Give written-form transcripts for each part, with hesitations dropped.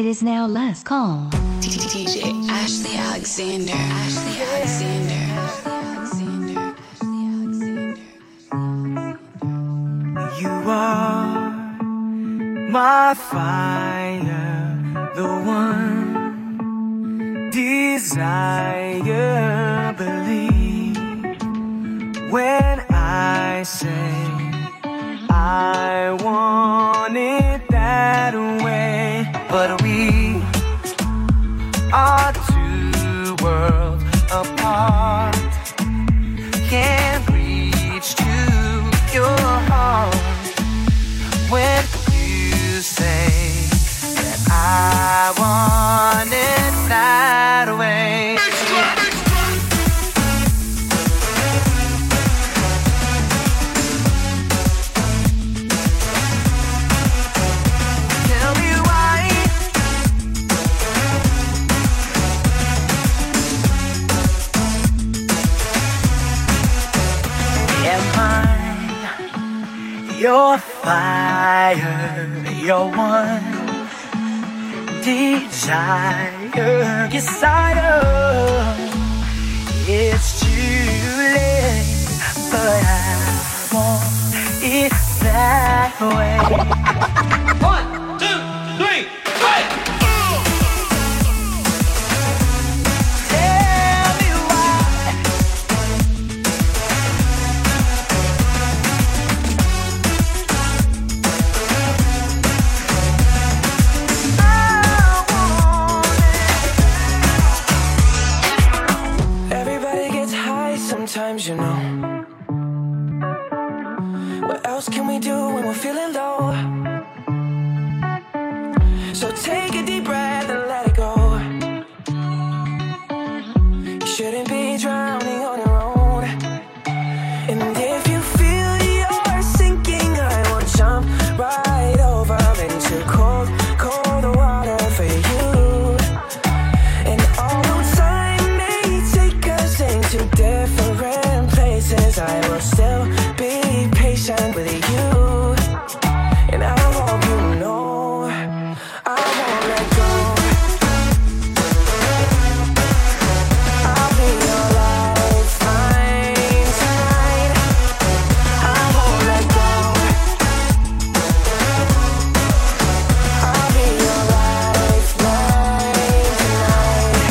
It is now last call. DJ Ashley Alexander. Ashley Alexander. You are my fire, the one desire. Believe when I say I want it that way. But we are two worlds apart. Can't reach to your heart. When you say that I want it that way, tell me why. Am I your fire, your one desire? Yes, I know it's too late, but I want it that way. 1, 2, 3, 4. Sometimes, you know, what else can we do when we're feeling low? So take a deep breath and let it go. You shouldn't be drowning on your own. And if you feel you're sinking, I will jump right over into cold, cold water for you. I will still be patient with you, and I hope you know I won't let go. I'll be your lifeline tonight. I won't let go. I'll be your lifeline tonight.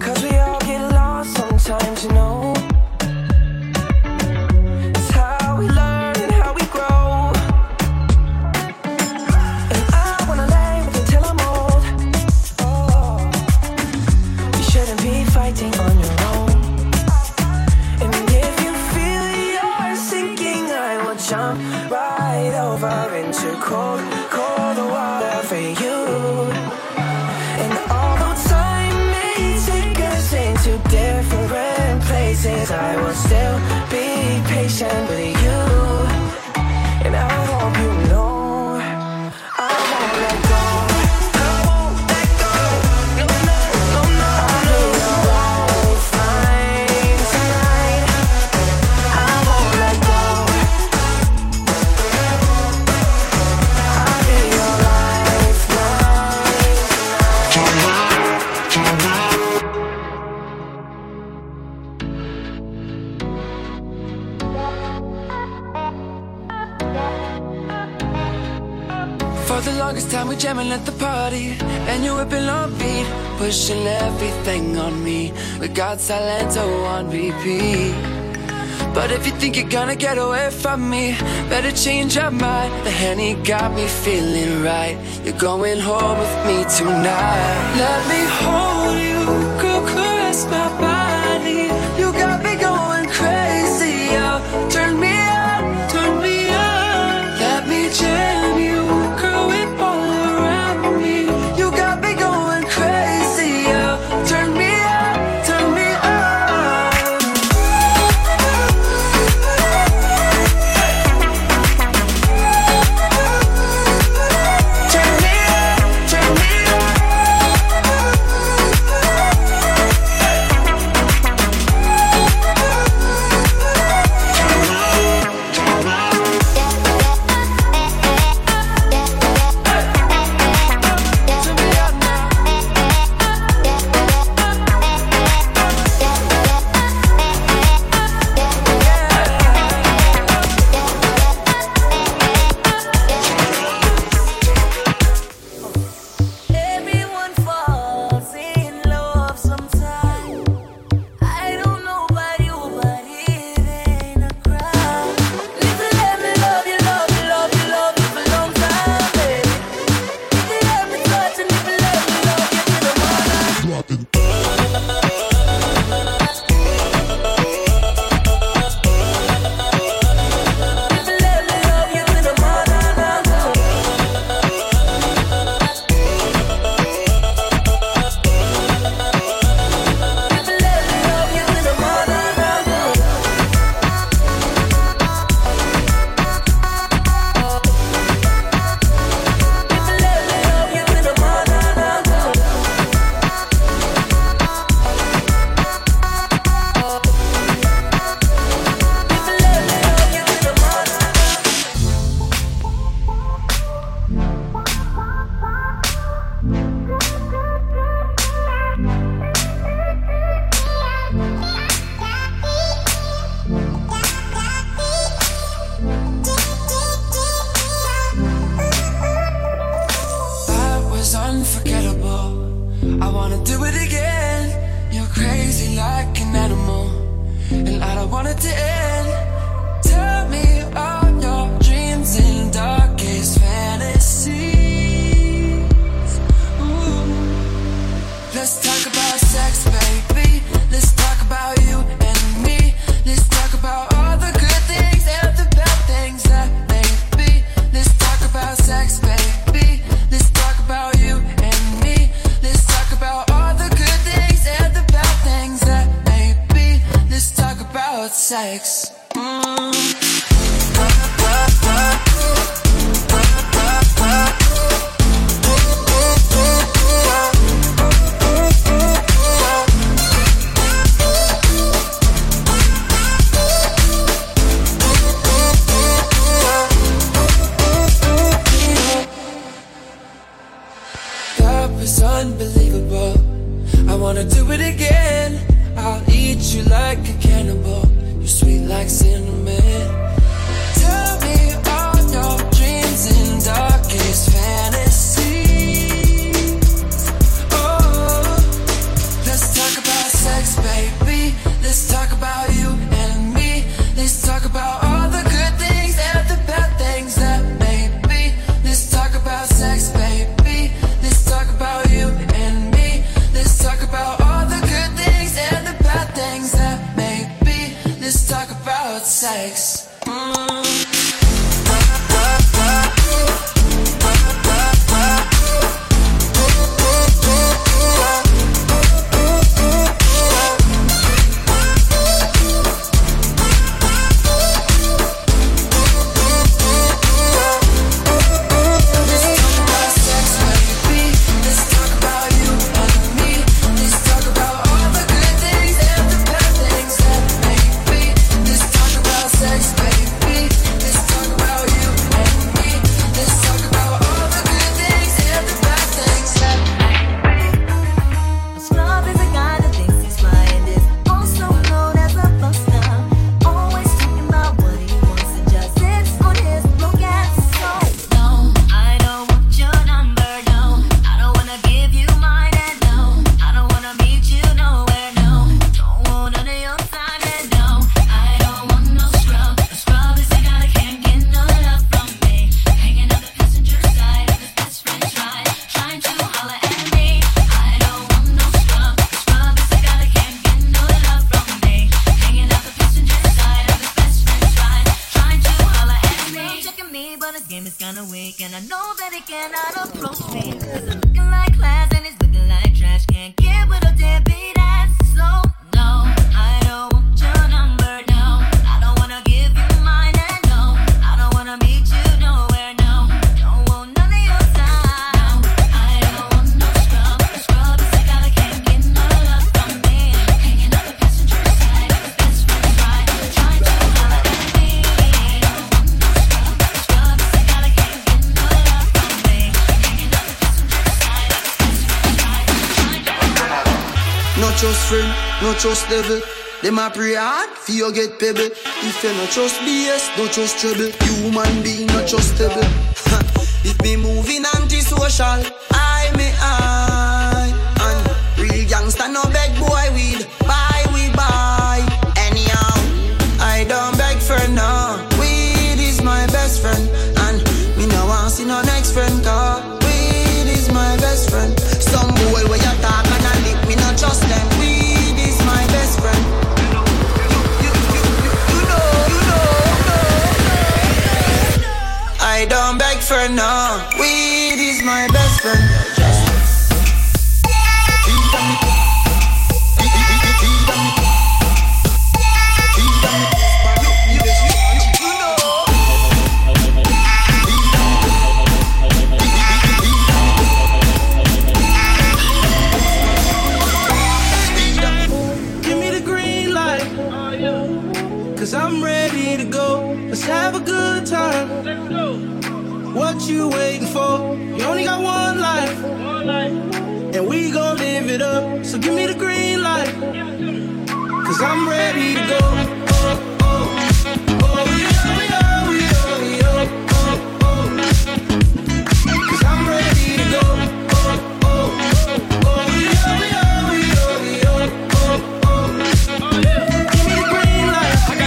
'Cause we all get lost sometimes, you know. I will still be patient with you, and I hope you know I won't let go. I won't let go. No, no, no, no. I'll be your lifeline tonight. I won't let go. I'll be your lifeline tonight. For the longest time we jamming at the party, and you whipping on beat, pushing everything on me. We got Silento on repeat. But if you think you're gonna get away from me, better change your mind. The Henny got me feeling right. You're going home with me tonight. Let me hold you, girl, caress my body. You got me going crazy, oh, turn me on, turn me on. Let me jam you. want it to end. Tell me all your dreams and darkest fantasies. Ooh. Let's talk about sex, baby. Let's talk about you and me. Let's talk about all the good things and the bad things that may be. Let's talk about sex, baby. Let's talk about you and me. Let's talk about all the good things and the bad things that may be. Let's talk about sex. Trust devil, them a pray hard for you get pebble. If you not trust BS, don't trust trouble. You human being not trustable. If me moving anti-social, I may I. And real gangsta no beg boy weed, buy we buy. Anyhow, I don't beg for no. Weed is my best friend, and me no want see no next friend. Cause weed is my best friend. Some boy where you talk and I lick me not trust them. I don't beg for no. Weed is my best friend. Give me the green light, cause I'm ready to go. Let's have a good time. Let's go. What you waiting for? You only got one life, and we gon' live it up. So give me the green light, cause I'm ready to go. Oh, oh, oh, yeah, yeah, yeah, yeah. Oh, oh. Cause I'm ready to go. Oh, oh, oh, yeah, yeah, yeah, yeah. Oh, oh. Give me the green light.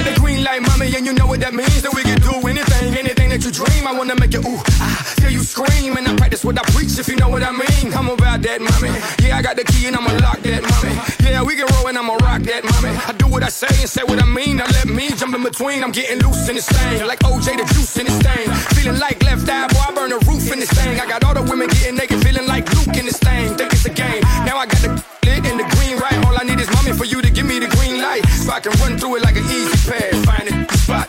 wanna make it ooh, ah, till you scream. And I practice what I preach, if you know what I mean. I'm about that, mommy. Yeah, I got the key and I'ma lock that, mommy. Yeah, we can roll and I'ma rock that, mommy. I do what I say and say what I mean. I let me jump in between, I'm getting loose in this thing. Like OJ, the juice in this thing. Feeling like left eye, boy, I burn the roof in this thing. I got all the women getting naked, feeling like Luke in this thing. Think it's a game, now I got the lit in the green right. All I need is mommy for you to give me the green light, so I can run through it like an easy pass. Find it.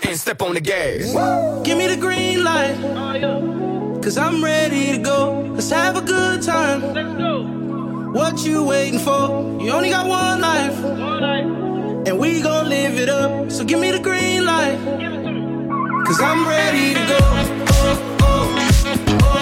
And step on the gas. Woo. Give me the green light, cause I'm ready to go. Let's have a good time. Let's go. What you waiting for? You only got one life, and we gon' live it up. So give me the green light, cause I'm ready to go. Oh, oh, oh.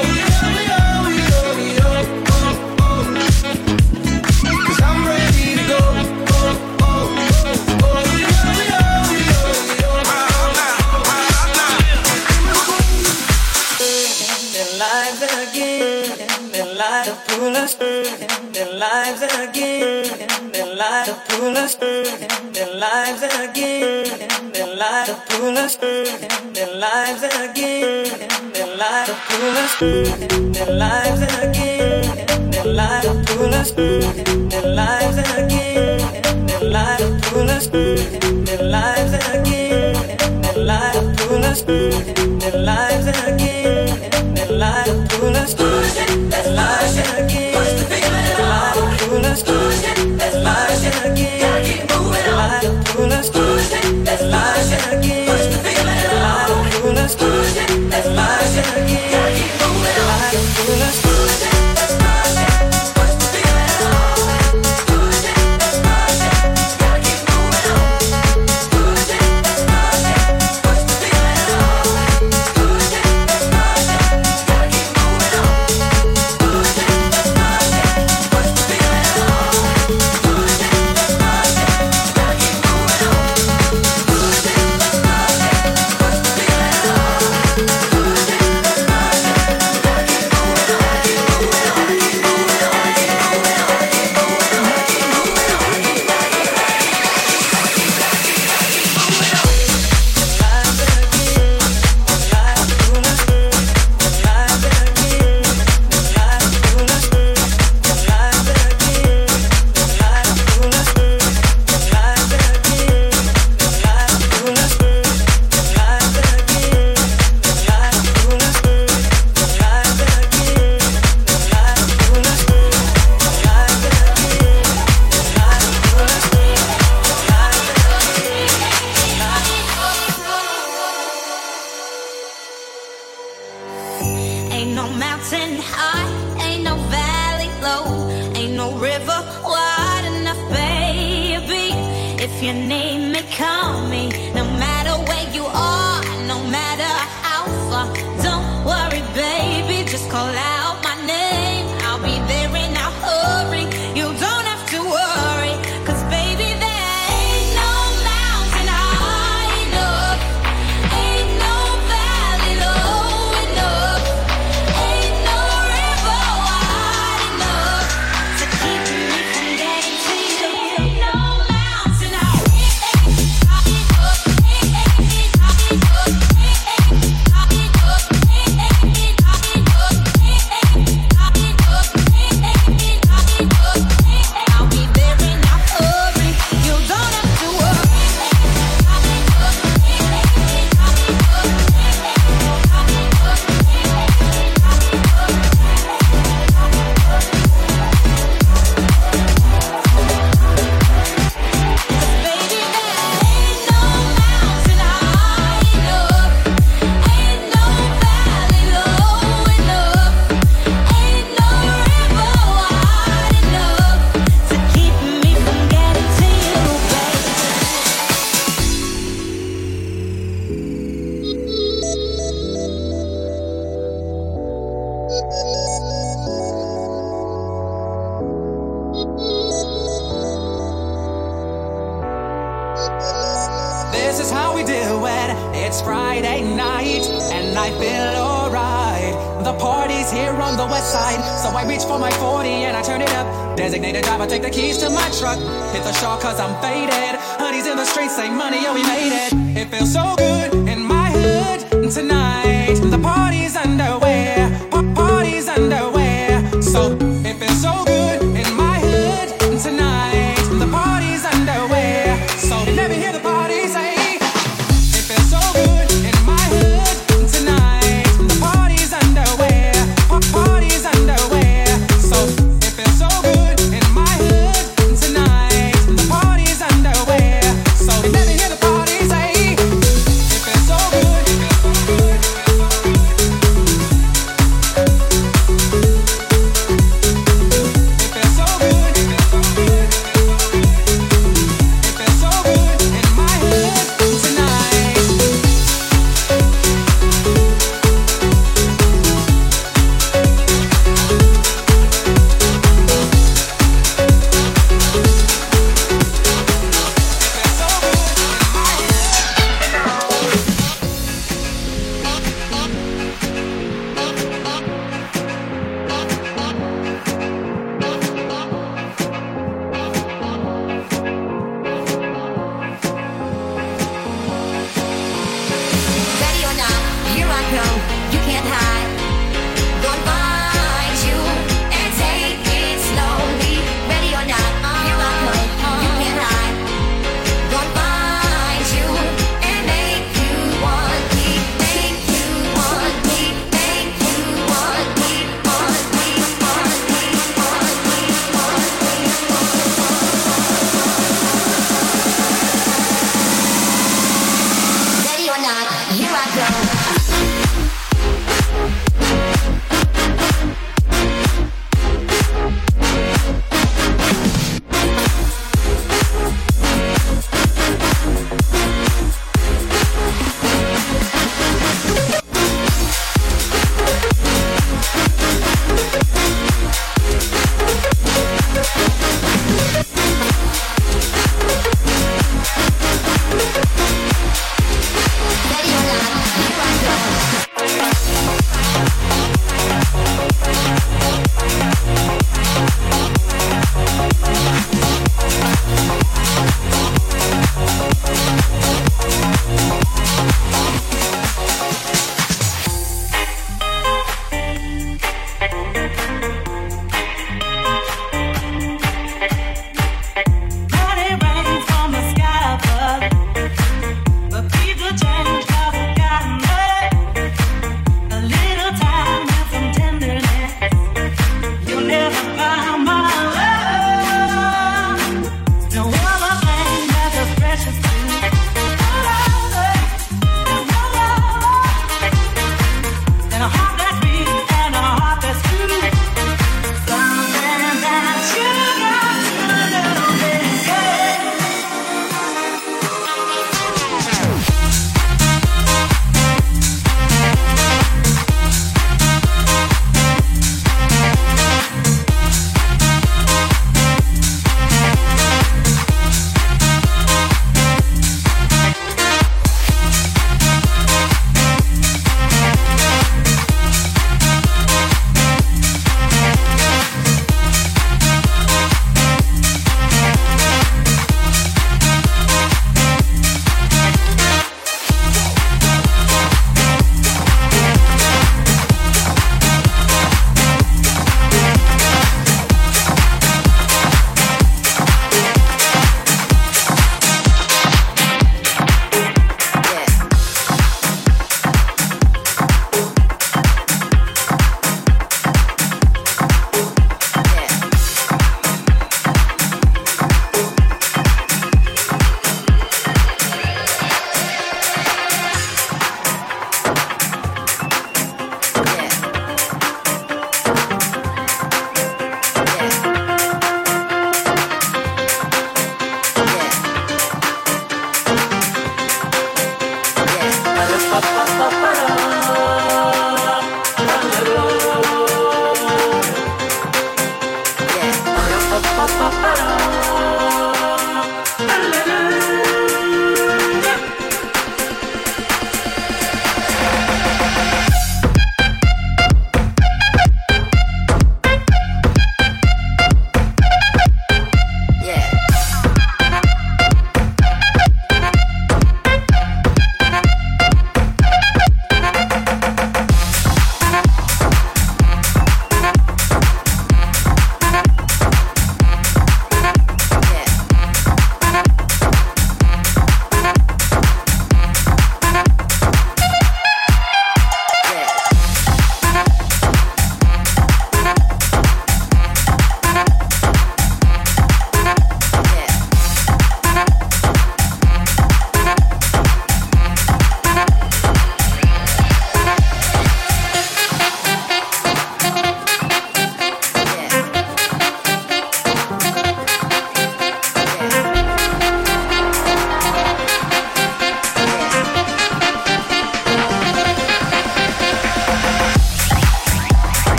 In their lives again, in their lives to pull us, in their lives again, in their lives to pull us, in their lives again, in their lives to pull us, in their lives again, in their lives to pull us, in their lives again, in their lives to pull us, in their lives again, in their lives to pull us, in their lives again, in their lives to pull us, in their lives again. Money, oh, we made it. It feels so good in my hood tonight. The party's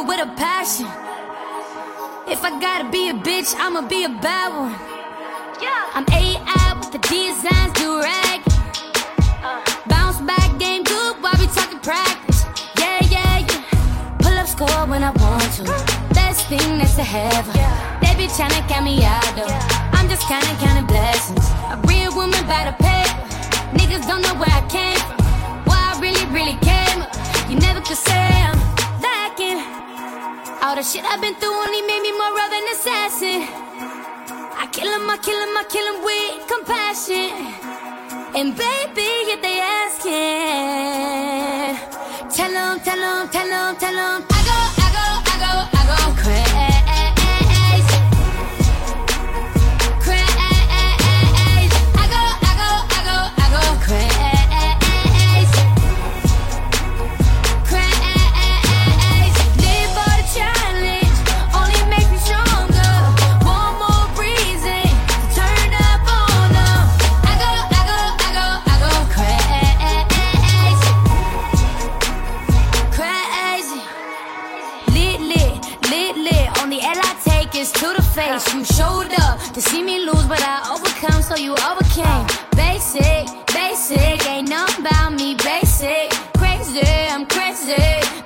it with a passion. If I gotta be a bitch, I'ma be a bad one. Yeah. I'm AI with the designs do rag. Bounce back, game good while we talking practice. Yeah, yeah, yeah. Pull up score when I want to. Best thing that's a heaven. Yeah. They be tryna count me out though. Yeah. I'm just kinda counting blessings. A real woman by the paper. Niggas don't know where I came from. Why I really, really came up. You never could say I'm lacking. All the shit I've been through only made me more of an assassin. I kill him, I kill him, I kill him with compassion. And baby, if they asking, tell him, tell him, tell him, tell him I go, I go, I go, I go crazy. You showed up to see me lose, but I overcome, so you overcame. Basic, basic, ain't nothing about me, basic. Crazy, I'm crazy,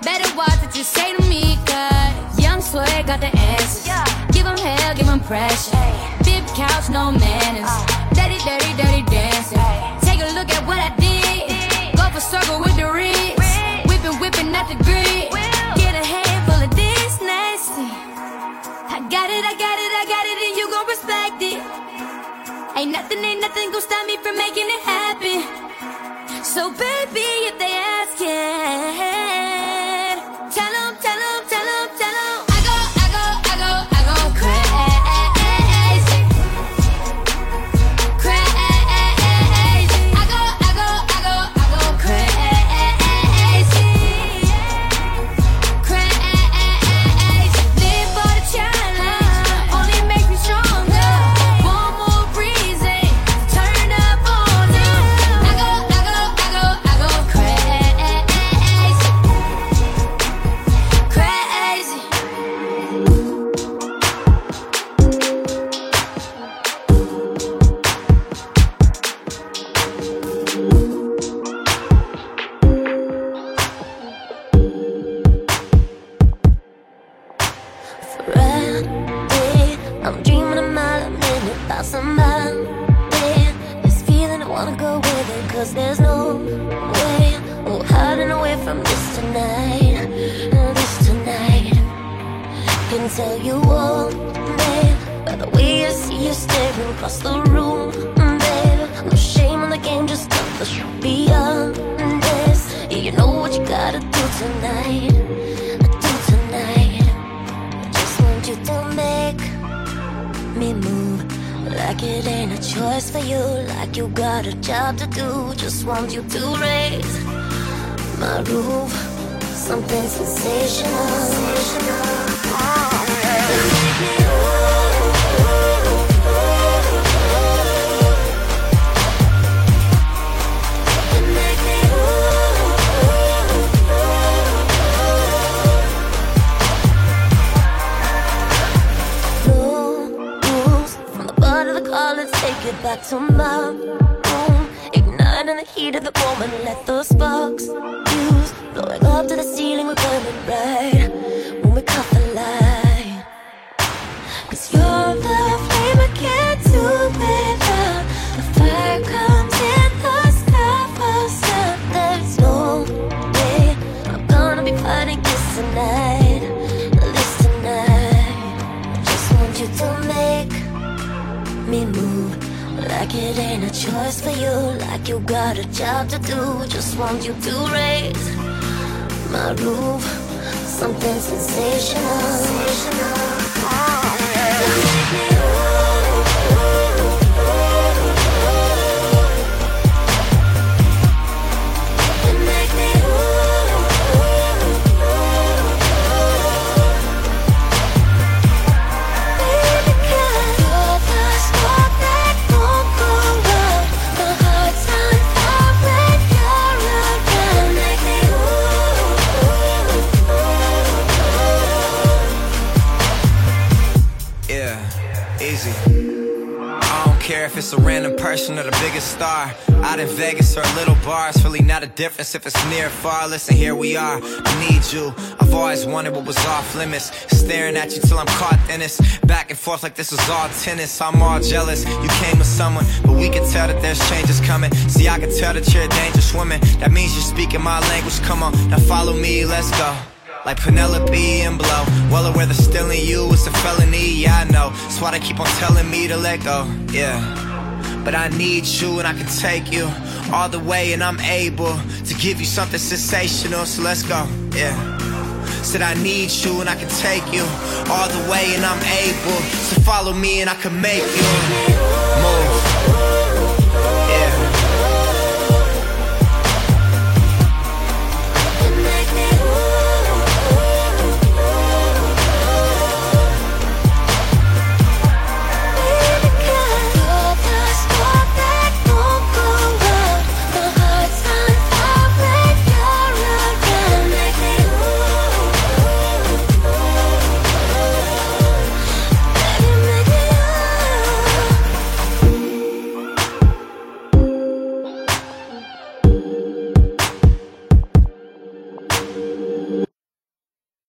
better watch what you say to me, cause young Sway got the answers. Give him hell, give him pressure. Bib couch, no manners. Dirty, dirty, dirty dancing. Take a look at what I did. Go for circle with the ribs. Whipping, whipping at the grid. Get a handful of this nasty. I got it, I got it. Ain't nothing gon' stop me from making it happen. So baby, if they askin', tell 'em, tell 'em, tell 'em, tell 'em I go, I go, I go, I go crazy. Crazy. I go, I go, I go, I go crazy. Crazy. Live for the challenge, only make me stronger. if it's a random person or the biggest star. Out in Vegas or a little bar, it's really not a difference if it's near or far. Listen, here we are, I need you. I've always wanted what was off limits. Staring at you till I'm caught in this. Back and forth like this was all tennis. I'm all jealous, you came with someone, but we can tell that there's changes coming. See, I can tell that you're a dangerous woman. That means you're speaking my language, come on, now follow me, let's go. Like Penelope and Blow, well aware that stealing you is a felony, yeah I know. That's why they keep on telling me to let go, yeah. But I need you and I can take you all the way, and I'm able to give you something sensational, so let's go, yeah. Said I need you and I can take you all the way, and I'm able to follow me and I can make you move.